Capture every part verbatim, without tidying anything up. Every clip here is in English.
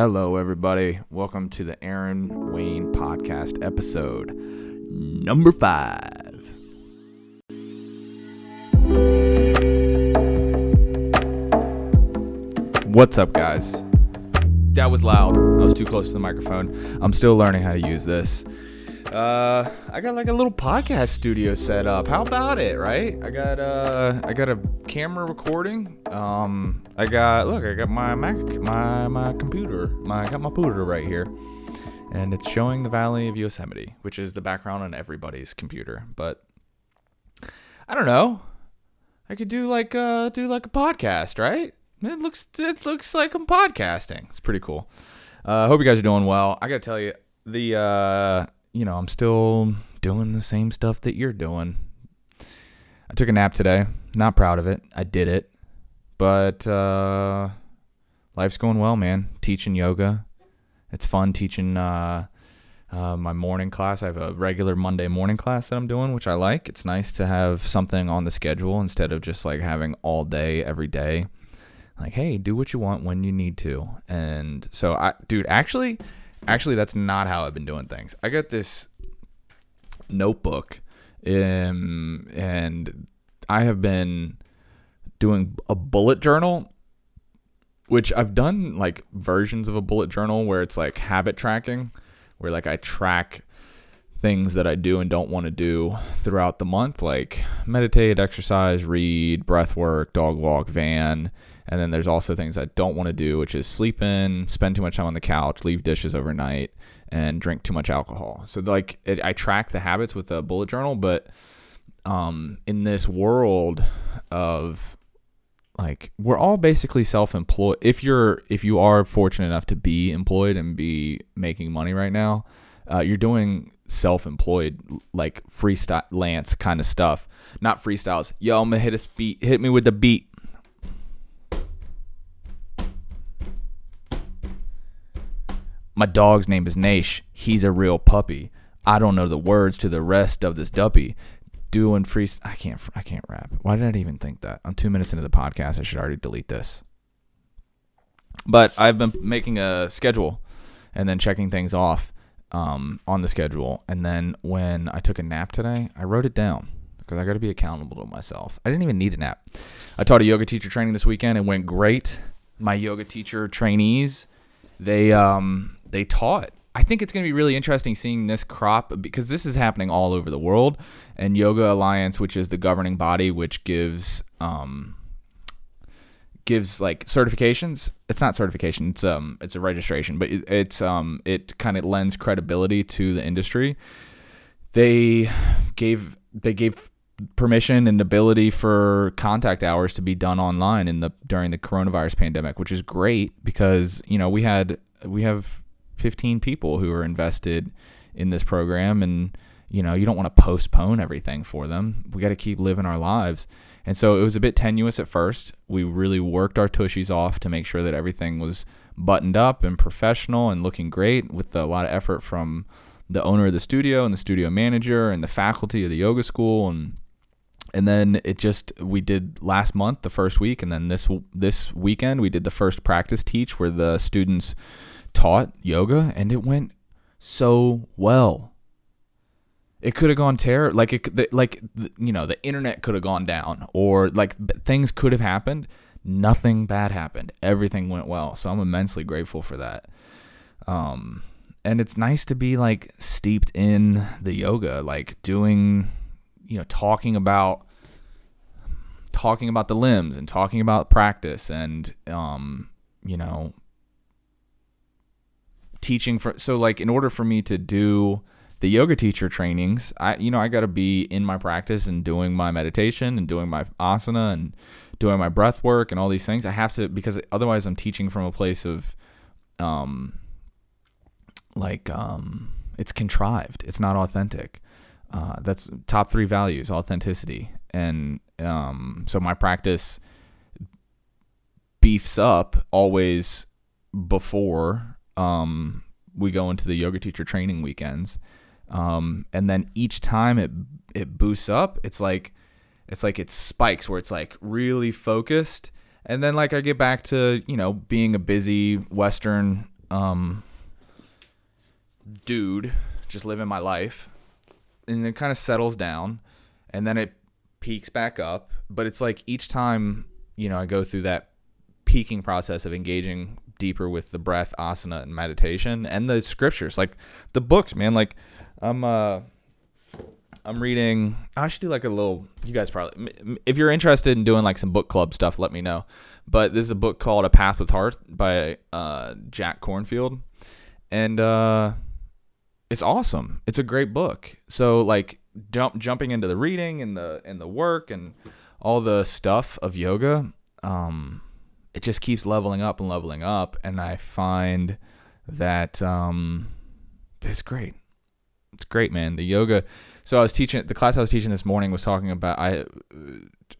Hello, everybody. Welcome to the Aaron Wayne Podcast, episode number five. What's up, guys? That was loud. I was too close to the microphone. I'm still learning how to use this. Uh, I got like a little podcast studio set up. How about it, right? I got uh, I got a camera recording. Um, I got look, I got my Mac, my my computer, my I got my computer right here, and it's showing the Valley of Yosemite, which is the background on everybody's computer. But I don't know. I could do like uh, do like a podcast, right? It looks it looks like I'm podcasting. It's pretty cool. I uh, hope you guys are doing well. I gotta tell you the. Uh, You know, I'm still doing the same stuff that you're doing. I took a nap today. Not proud of it. I did it. But uh, life's going well, man. Teaching yoga. It's fun teaching uh, uh, my morning class. I have a regular Monday morning class that I'm doing, which I like. It's nice to have something on the schedule instead of just like having all day, every day. Like, hey, do what you want when you need to. And so, I, dude, actually... Actually, that's not how I've been doing things. I got this notebook, um, and I have been doing a bullet journal, which I've done like versions of a bullet journal where it's like habit tracking, where like I track things that I do and don't want to do throughout the month, like meditate, exercise, read, breath work, dog walk, van. And then there's also things I don't want to do, which is sleep in, spend too much time on the couch, leave dishes overnight, and drink too much alcohol. So like it, I track the habits with a bullet journal, but um, in this world of like we're all basically self-employed. If you're if you are fortunate enough to be employed and be making money right now, uh, you're doing self-employed like freelance kind of stuff, not freestyles. Yo, I'm gonna hit a beat. Hit me with the beat. My dog's name is Nash. He's a real puppy. I don't know the words to the rest of this duppy. Doing free... I can't I can't rap. Why did I even think that? I'm two minutes into the podcast. I should already delete this. But I've been making a schedule and then checking things off um, on the schedule. And then when I took a nap today, I wrote it down because I got to be accountable to myself. I didn't even need a nap. I taught a yoga teacher training this weekend. It went great. My yoga teacher trainees, they... um. They taught. I think it's going to be really interesting seeing this crop because this is happening all over the world. And Yoga Alliance, which is the governing body, which gives um, gives like certifications. It's not certification. It's um, it's a registration, but it, it's um, it kind of lends credibility to the industry. They gave they gave permission and ability for contact hours to be done online in the during the coronavirus pandemic, which is great because you know we had we have. fifteen people who are invested in this program, and you know you don't want to postpone everything for them. We got to keep living our lives, and so it was a bit tenuous at first. We really worked our tushies off to make sure that everything was buttoned up and professional and looking great, with a lot of effort from the owner of the studio and the studio manager and the faculty of the yoga school, and and then it just we did last month the first week, and then this this weekend we did the first practice teach where the students taught yoga, and it went so well. It could have gone terror like it the, like the, you know the internet could have gone down, or like things could have happened. Nothing bad happened. Everything went well, so I'm immensely grateful for that. Um and it's nice to be like steeped in the yoga, like doing you know talking about talking about the limbs and talking about practice, and um you know teaching for so like in order for me to do the yoga teacher trainings, I you know I got to be in my practice and doing my meditation and doing my asana and doing my breath work and all these things. I have to, because otherwise I'm teaching from a place of um like um it's contrived, it's not authentic. Uh that's top three values, authenticity, and um so my practice beefs up always before Um, we go into the yoga teacher training weekends. Um, and then each time it, it boosts up, it's like, it's like it spikes where it's like really focused. And then like I get back to, you know, being a busy Western um, dude just living my life, and it kind of settles down, and then it peaks back up. But it's like each time, you know, I go through that peaking process of engaging deeper with the breath, asana, and meditation, and the scriptures, like the books, man. Like I'm, uh, I'm reading. I should do like a little. You guys probably, if you're interested in doing like some book club stuff, let me know. But this is a book called A Path with Heart by uh, Jack Cornfield, and uh, it's awesome. It's a great book. So like jump jumping into the reading and the and the work and all the stuff of yoga, um, it just keeps leveling up and leveling up, and I find that um, it's great. It's great, man. The yoga. So I was teaching, the class I was teaching this morning was talking about, I,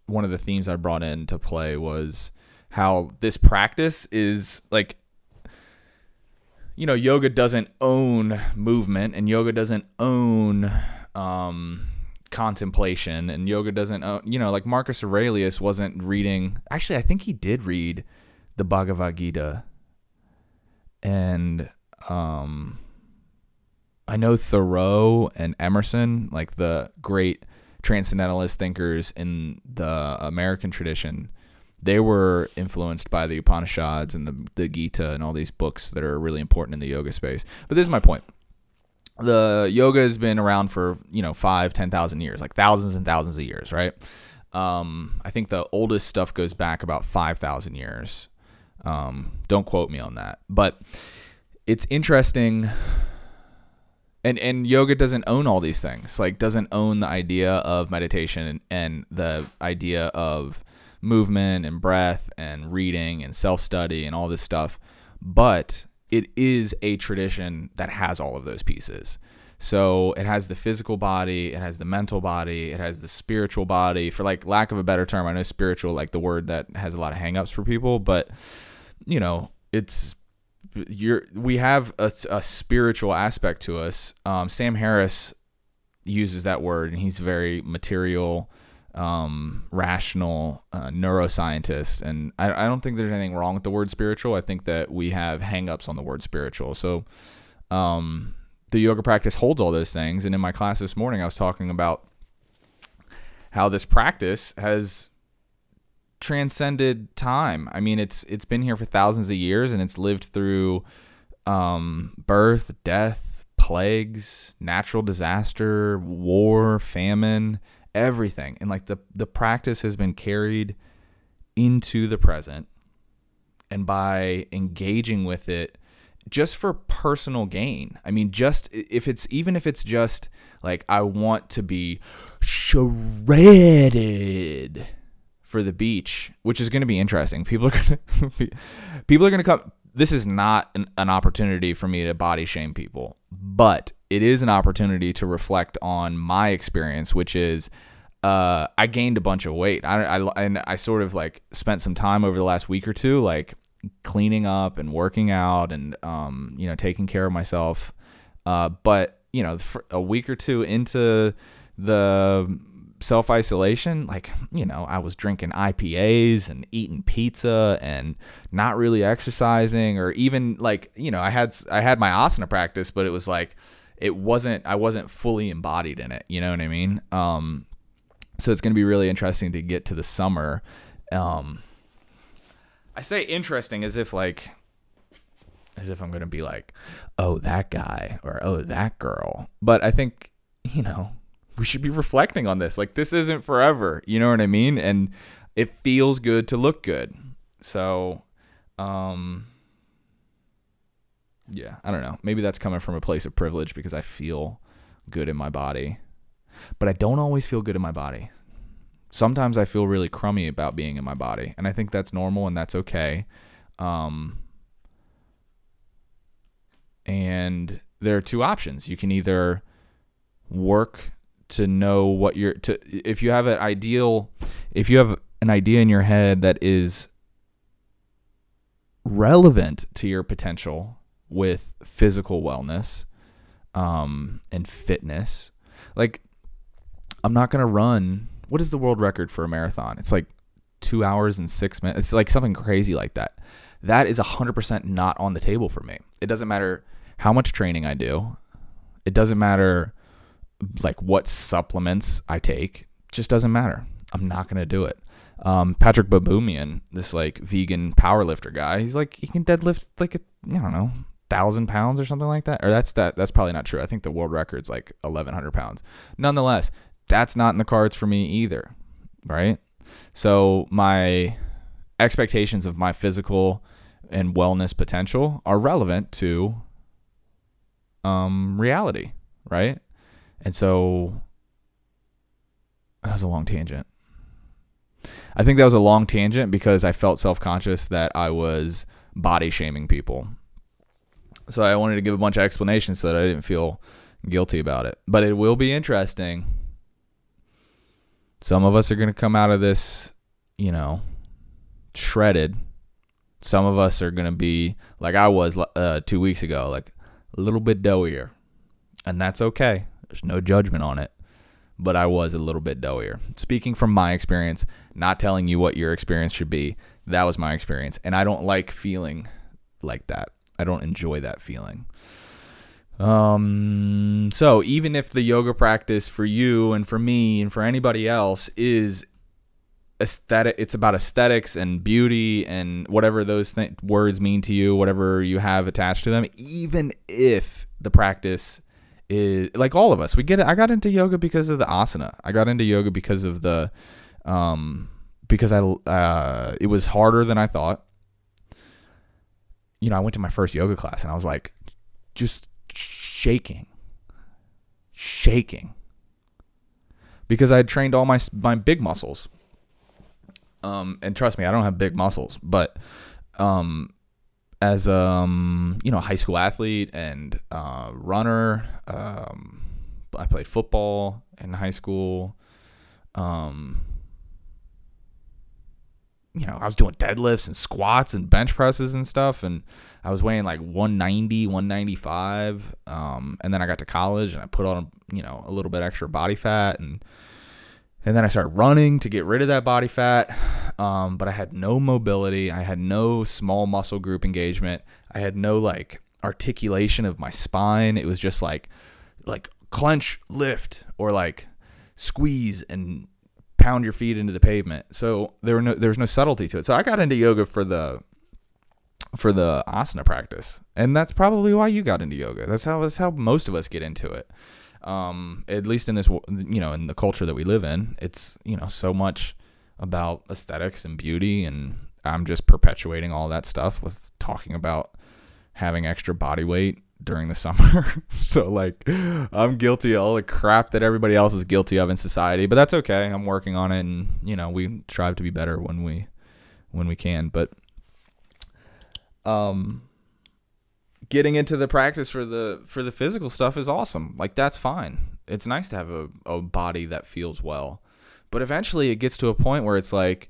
one of the themes I brought in to play was how this practice is like, you know, yoga doesn't own movement, and yoga doesn't own um, contemplation, and yoga doesn't own, you know, like Marcus Aurelius wasn't reading. Actually, I think he did read the Bhagavad Gita, and um I know Thoreau and Emerson, like the great transcendentalist thinkers in the American tradition, they were influenced by the Upanishads and the, the Gita and all these books that are really important in the yoga space. But this is my point. The yoga has been around for, you know, five, ten thousand years, like thousands and thousands of years, right? Um, I think the oldest stuff goes back about five thousand years. Um, don't quote me on that. But it's interesting. And and yoga doesn't own all these things, like doesn't own the idea of meditation and, and the idea of movement and breath and reading and self-study and all this stuff. But it is a tradition that has all of those pieces. So it has the physical body, it has the mental body, it has the spiritual body. For like lack of a better term, I know spiritual, like the word that has a lot of hang-ups for people, but, you know, it's... You're, we have a, a spiritual aspect to us. Um, Sam Harris uses that word, and he's a very material, um, rational uh, neuroscientist. And I, I don't think there's anything wrong with the word spiritual. I think that we have hang-ups on the word spiritual. So um, the yoga practice holds all those things. And in my class this morning, I was talking about how this practice has transcended time. I mean, it's it's been here for thousands of years, and it's lived through um, birth, death, plagues, natural disaster, war, famine, everything. And like the the practice has been carried into the present, and by engaging with it just for personal gain. I mean, just if it's even if it's just like I want to be shredded for the beach, which is going to be interesting. People are going to be, people are going to come. This is not an, an opportunity for me to body shame people, but it is an opportunity to reflect on my experience, which is uh, I gained a bunch of weight. I, I and I sort of like spent some time over the last week or two, like cleaning up and working out and um, you know, taking care of myself. Uh, but you know, a week or two into the self-isolation, like, you know, I was drinking I P As and eating pizza and not really exercising, or even like, you know, I had I had my asana practice, but it was like it wasn't I wasn't fully embodied in it, you know what I mean? Um so it's going to be really interesting to get to the summer. um I say interesting as if like as if I'm going to be like, oh, that guy or oh, that girl, but I think, you know, we should be reflecting on this. Like, this isn't forever. You know what I mean? And it feels good to look good. So, um, yeah, I don't know. Maybe that's coming from a place of privilege because I feel good in my body. But I don't always feel good in my body. Sometimes I feel really crummy about being in my body. And I think that's normal and that's okay. Um, and there are two options. You can either work to know what you're to if you have an ideal if you have an idea in your head that is relevant to your potential with physical wellness um and fitness. Like, I'm not gonna run, what is the world record for a marathon? It's like two hours and six minutes. It's like something crazy like that. That is one hundred percent not on the table for me. It doesn't matter how much training I do. It doesn't matter like what supplements I take. It just doesn't matter. I'm not going to do it. Um, Patrick Baboumian, this like vegan powerlifter guy, he's like, he can deadlift like, a, I don't know, thousand pounds or something like that. Or that's that. That's probably not true. I think the world record's like eleven hundred pounds. Nonetheless, that's not in the cards for me either. Right. So my expectations of my physical and wellness potential are relevant to um, reality. Right. And so that was a long tangent. I think that was a long tangent because I felt self-conscious that I was body shaming people. So I wanted to give a bunch of explanations so that I didn't feel guilty about it. But it will be interesting. Some of us are going to come out of this, you know, shredded. Some of us are going to be like I was uh, two weeks ago, like a little bit doughier. And that's okay. There's no judgment on it. But I was a little bit doughier. Speaking from my experience, not telling you what your experience should be, that was my experience. And I don't like feeling like that. I don't enjoy that feeling. Um, so even if the yoga practice for you and for me and for anybody else is aesthetic, it's about aesthetics and beauty and whatever those th- words mean to you, whatever you have attached to them, even if the practice is like all of us, we get it. I got into yoga because of the asana. I got into yoga because of the, um, because I, uh, it was harder than I thought. You know, I went to my first yoga class and I was like, just shaking, shaking, because I had trained all my my big muscles. Um, and trust me, I don't have big muscles, but um, as um, you know, high school athlete and uh, runner, um, I played football in high school. Um. You know, I was doing deadlifts and squats and bench presses and stuff. And I was weighing like one ninety, one ninety-five. Um, and then I got to college and I put on, you know, a little bit extra body fat. And and then I started running to get rid of that body fat. Um, but I had no mobility. I had no small muscle group engagement. I had no like articulation of my spine. It was just like, like clench, lift, or like squeeze and pound your feet into the pavement. So there were no, there was no subtlety to it. So I got into yoga for the, for the asana practice. And that's probably why you got into yoga. That's how, that's how most of us get into it. Um, at least in this, you know, in the culture that we live in, it's, you know, so much about aesthetics and beauty. And I'm just perpetuating all that stuff with talking about having extra body weight during the summer. So like I'm guilty of all the crap that everybody else is guilty of in society, but that's okay. I'm working on it, and you know, we strive to be better when we when we can. But um getting into the practice for the for the physical stuff is awesome. Like that's fine. It's nice to have a, a body that feels well. But eventually it gets to a point where it's like,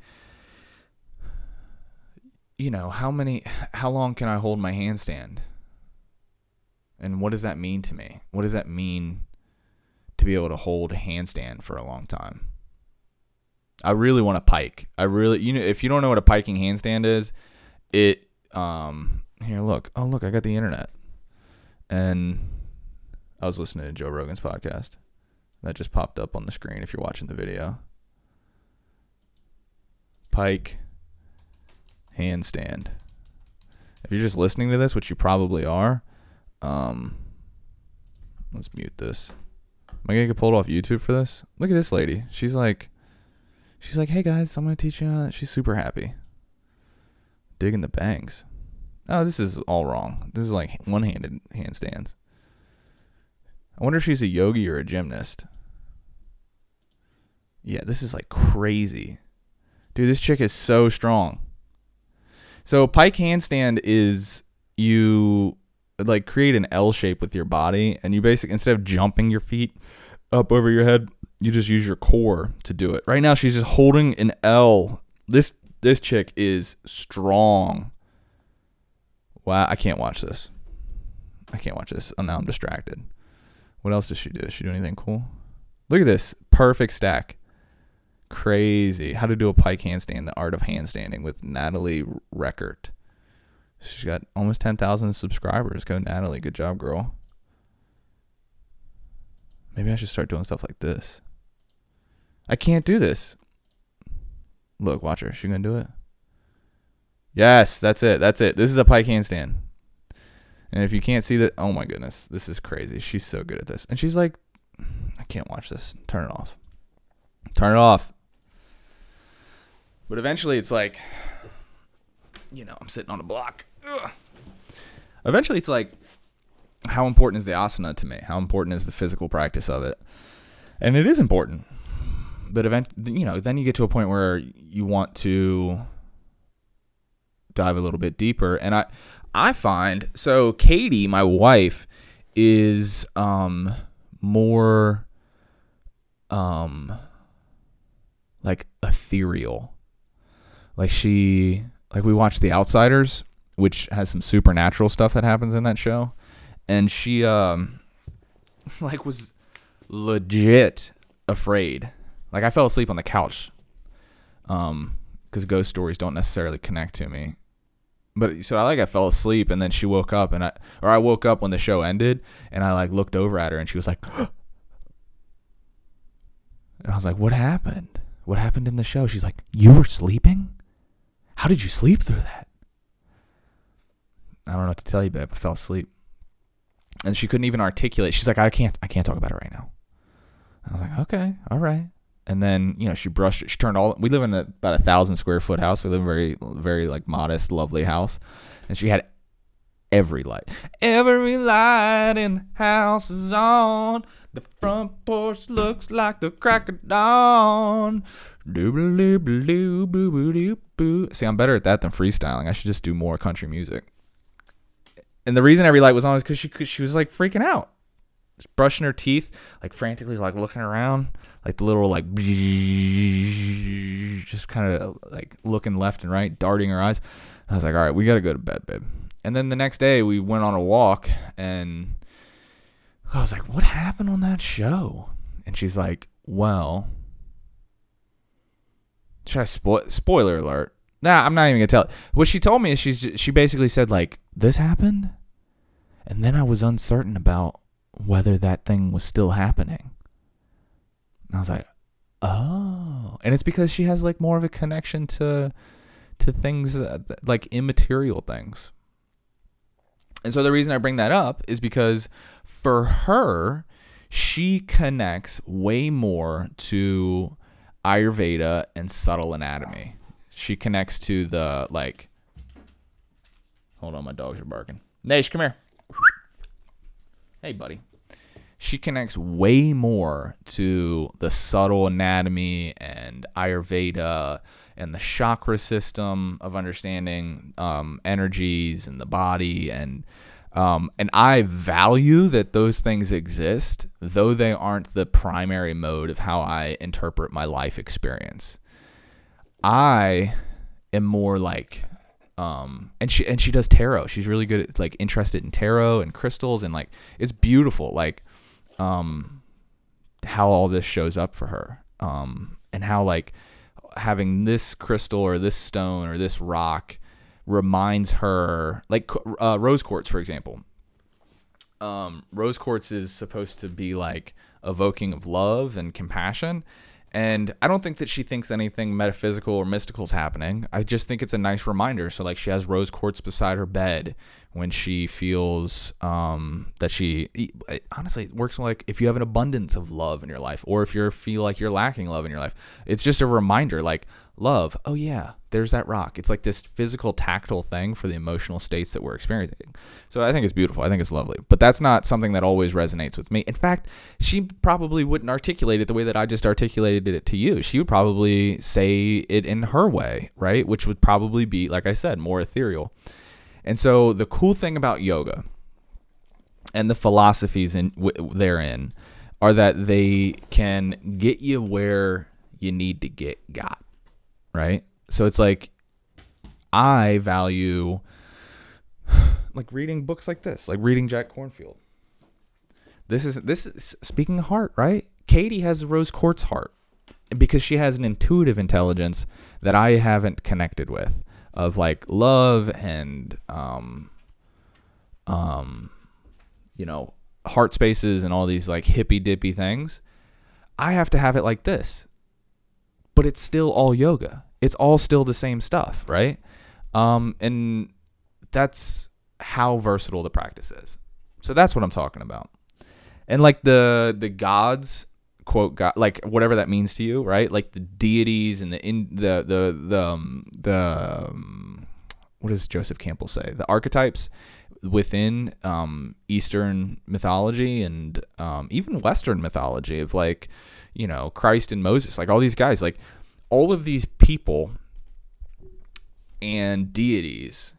you know, how many how long can I hold my handstand? And what does that mean to me? What does that mean to be able to hold a handstand for a long time? I really want to pike. I really, you know, if you don't know what a piking handstand is, it, um, here, look. Oh, look, I got the internet. And I was listening to Joe Rogan's podcast. That just popped up on the screen if you're watching the video. Pike handstand. If you're just listening to this, which you probably are, Um, let's mute this. Am I gonna get pulled off YouTube for this? Look at this lady. She's like, she's like, hey guys, I'm gonna teach you how to. She's super happy. Digging the bangs. Oh, this is all wrong. This is like one-handed handstands. I wonder if she's a yogi or a gymnast. Yeah, this is like crazy, dude. This chick is so strong. So pike handstand is you. Like create an L shape with your body, and you basically, instead of jumping your feet up over your head, you just use your core to do it. Right now she's just holding an L. This this chick is strong. Wow, I can't watch this. I can't watch this. Oh, now I'm distracted. What else does she do? Does she do anything cool? Look at this. Perfect stack. crazy. How to do a pike handstand, the art of handstanding with Natalie Reckert. She's got almost ten thousand subscribers. Go, Natalie. Good job, girl. Maybe I should start doing stuff like this. I can't do this. Look, watch her. She gonna do it? Yes, that's it. That's it. This is a pike handstand. And if you can't see that, oh my goodness, this is crazy. She's so good at this. And she's like, I can't watch this. Turn it off. Turn it off. But eventually it's like, you know, I'm sitting on a block. Ugh. Eventually it's like, how important is the asana to me? How important is the physical practice of it? And it is important. But event, you know, then you get to a point where you want to dive a little bit deeper. And I, I find, so Katie, my wife, is um more um like ethereal. Like she, like we watched The Outsiders, which has some supernatural stuff that happens in that show, and she um like was legit afraid. Like I fell asleep on the couch, um, because ghost stories don't necessarily connect to me. But so I like I fell asleep, and then she woke up, and I or I woke up when the show ended, and I like looked over at her, and she was like, and I was like, "What happened? What happened in the show?" She's like, "You were sleeping? How did you sleep through that?" I don't know what to tell you, babe. I fell asleep, and she couldn't even articulate. She's like, "I can't, I can't talk about it right now." I was like, "Okay, all right." And then, you know, she brushed it. She turned all, we live in a, about a thousand square foot house. We live in a very, very like modest, lovely house. And she had every light. Every light in the house is on. The front porch looks like the crack of dawn. See, I'm better at that than freestyling. I should just do more country music. And the reason every light was on is because she, she was like freaking out. Just brushing her teeth, like frantically, like looking around, like the little, like just kind of like looking left and right, darting her eyes. I was like, all right, we got to go to bed, babe. And then the next day we went on a walk, and I was like, what happened on that show? And she's like, well, should I spoil, spoiler alert? Nah, I'm not even gonna tell it. What she told me is she's, she basically said like, this happened. And then I was uncertain about whether that thing was still happening. And I was like, oh. And it's because she has like more of a connection to to things that, like immaterial things. And so the reason I bring that up is because for her, she connects way more to Ayurveda and subtle anatomy. She connects to the like, hold on, my dogs are barking. Nash, come here. Hey, buddy. She connects way more to the subtle anatomy and Ayurveda and the chakra system of understanding um, energies and the body. And um, and I value that those things exist, though they aren't the primary mode of how I interpret my life experience. I am more like... Um, and she and she does tarot. She's really good at like interested in tarot and crystals, and like it's beautiful like um, how all this shows up for her, um, and how like having this crystal or this stone or this rock reminds her like uh, rose quartz, for example. Um, rose quartz is supposed to be like evoking of love and compassion. And I don't think that she thinks anything metaphysical or mystical is happening. I just think it's a nice reminder. So, like, she has rose quartz beside her bed when she feels um, that she... It, honestly, it works like if you have an abundance of love in your life, or if you feel like you're lacking love in your life. It's just a reminder, like, love. Oh, yeah, there's that rock. It's like this physical, tactile thing for the emotional states that we're experiencing. So I think it's beautiful. I think it's lovely. But that's not something that always resonates with me. In fact, she probably wouldn't articulate it the way that I just articulated it to you. She would probably say it in her way, right? Which would probably be, like I said, more ethereal. And so the cool thing about yoga and the philosophies in w- therein are that they can get you where you need to get got, right? So it's like I value like reading books like this, like reading Jack Cornfield. This is this is speaking of heart, right? Katie has a rose quartz heart. because she has an intuitive intelligence that I haven't connected with, of like love and, um, um, you know, heart spaces and all these like hippy dippy things. I have to have it like this, but it's still all yoga. It's all still the same stuff. Right. Um, and that's how versatile the practice is. So that's what I'm talking about. And like the, the gods, quote God, like whatever that means to you, right? Like the deities and the in the the the um, the um, what does Joseph Campbell say? The archetypes within um, Eastern mythology and um, even Western mythology of like, you know, Christ and Moses, like all these guys, like all of these people and deities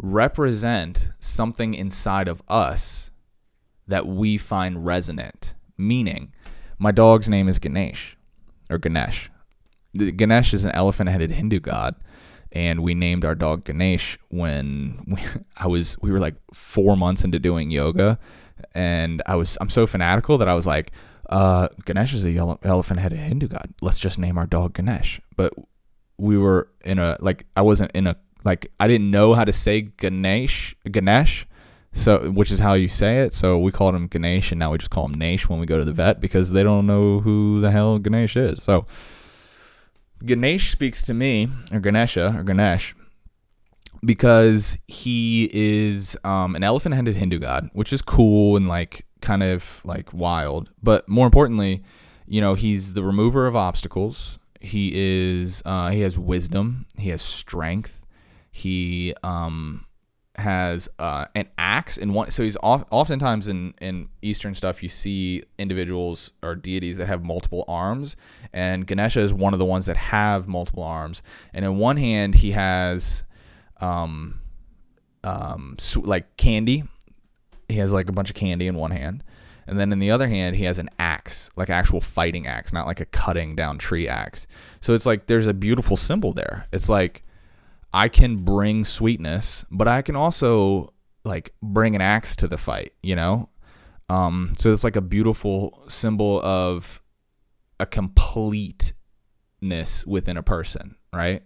represent something inside of us that we find resonant. Meaning, my dog's name is Ganesh, or Ganesh. Ganesh is an elephant-headed Hindu god, and we named our dog Ganesh when we, I was we were like four months into doing yoga, and I was I'm so fanatical that I was like, uh, Ganesh is an elephant-headed Hindu god. Let's just name our dog Ganesh. But we were in a like I wasn't in a like I didn't know how to say Ganesh Ganesh. So, which is how you say it. So we called him Ganesh, and now we just call him Nash when we go to the vet because they don't know who the hell Ganesh is. So Ganesh speaks to me, or Ganesha, or Ganesh, because he is um, an elephant-headed Hindu god, which is cool and like kind of like wild. But more importantly, you know, he's the remover of obstacles. He is. Uh, he has wisdom. He has strength. He. Um, has uh, an axe in one. So he's off, oftentimes in, in Eastern stuff, you see individuals or deities that have multiple arms. And Ganesha is one of the ones that have multiple arms. And in one hand, he has um, um, sw- like candy. He has like a bunch of candy in one hand. And then in the other hand, he has an axe, like an actual fighting axe, not like a cutting down tree axe. So it's like there's a beautiful symbol there. It's like, I can bring sweetness, but I can also like bring an axe to the fight, you know? Um, so it's like a beautiful symbol of a completeness within a person, right?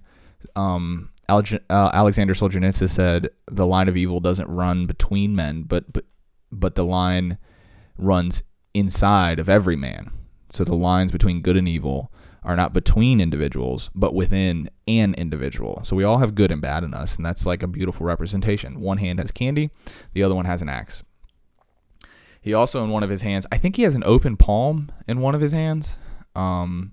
Um, Alge- uh, Alexander Solzhenitsyn said, the line of evil doesn't run between men, but, but, but the line runs inside of every man. So the lines between good and evil are not between individuals, but within an individual. So we all have good and bad in us, and that's like a beautiful representation. One hand has candy, the other one has an axe. He also, in one of his hands, I think he has an open palm in one of his hands, um,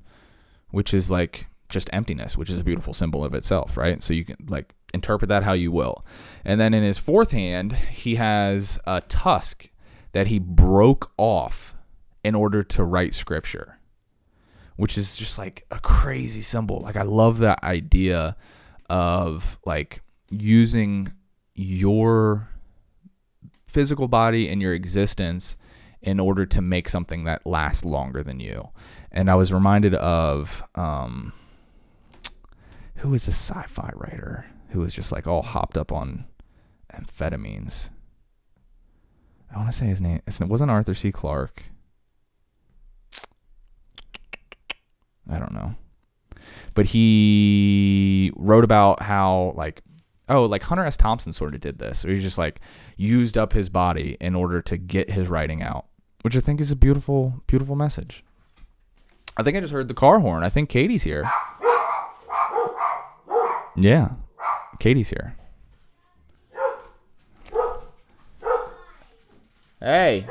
which is like just emptiness, which is a beautiful symbol of itself, right? So you can like interpret that how you will. And then in his fourth hand, he has a tusk that he broke off in order to write scripture, which is just like a crazy symbol. Like I love that idea of like using your physical body and your existence in order to make something that lasts longer than you. And I was reminded of, um, who is a sci-fi writer who was just like all hopped up on amphetamines? I want to say his name. It wasn't Arthur C. Clarke. I don't know. But he wrote about how like, oh, like Hunter S. Thompson sort of did this. Where he just like used up his body in order to get his writing out, which I think is a beautiful, beautiful message. I think I just heard the car horn. I think Katie's here. Yeah. Katie's here. Hey.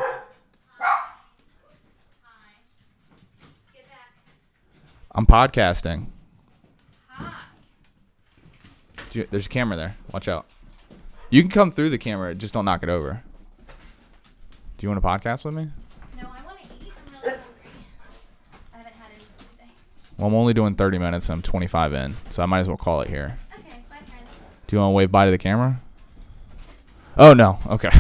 I'm podcasting. Hi. There's a camera there. Watch out. You can come through the camera. Just don't knock it over. Do you want to podcast with me? No, I want to eat. I'm really hungry. I haven't had anything today. Well, I'm only doing thirty minutes, and I'm twenty-five in, so I might as well call it here. Okay, bye, friends. Do you want to wave bye to the camera? Oh, no. Okay.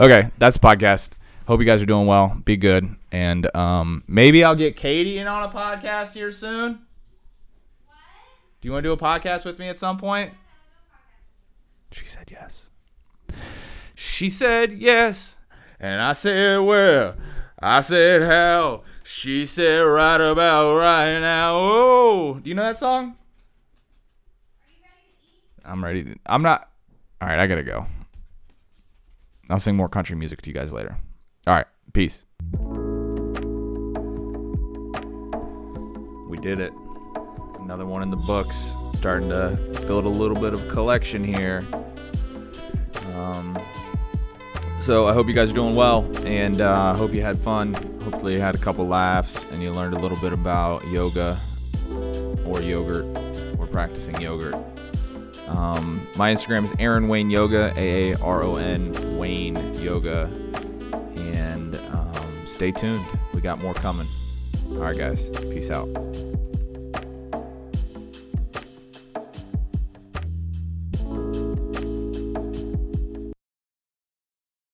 Okay, that's the podcast. Hope you guys are doing well. Be good. And um, maybe I'll get Katie in on a podcast here soon. What? Do you want to do a podcast with me at some point? She said yes. She said yes. And I said, well, I said how, she said right about right now. Oh, do you know that song? Are you ready to eat? I'm ready to, I'm not, all right, I gotta go. I'll sing more country music to you guys later. All right, peace. We did it. Another one in the books. Starting to build a little bit of collection here. Um, so I hope you guys are doing well, and I uh, hope you had fun. Hopefully you had a couple laughs and you learned a little bit about yoga or yogurt or practicing yogurt. Um, my Instagram is Aaron Wayne Yoga, A A R O N Wayne Yoga, and um, stay tuned. We got more coming. All right, guys. Peace out.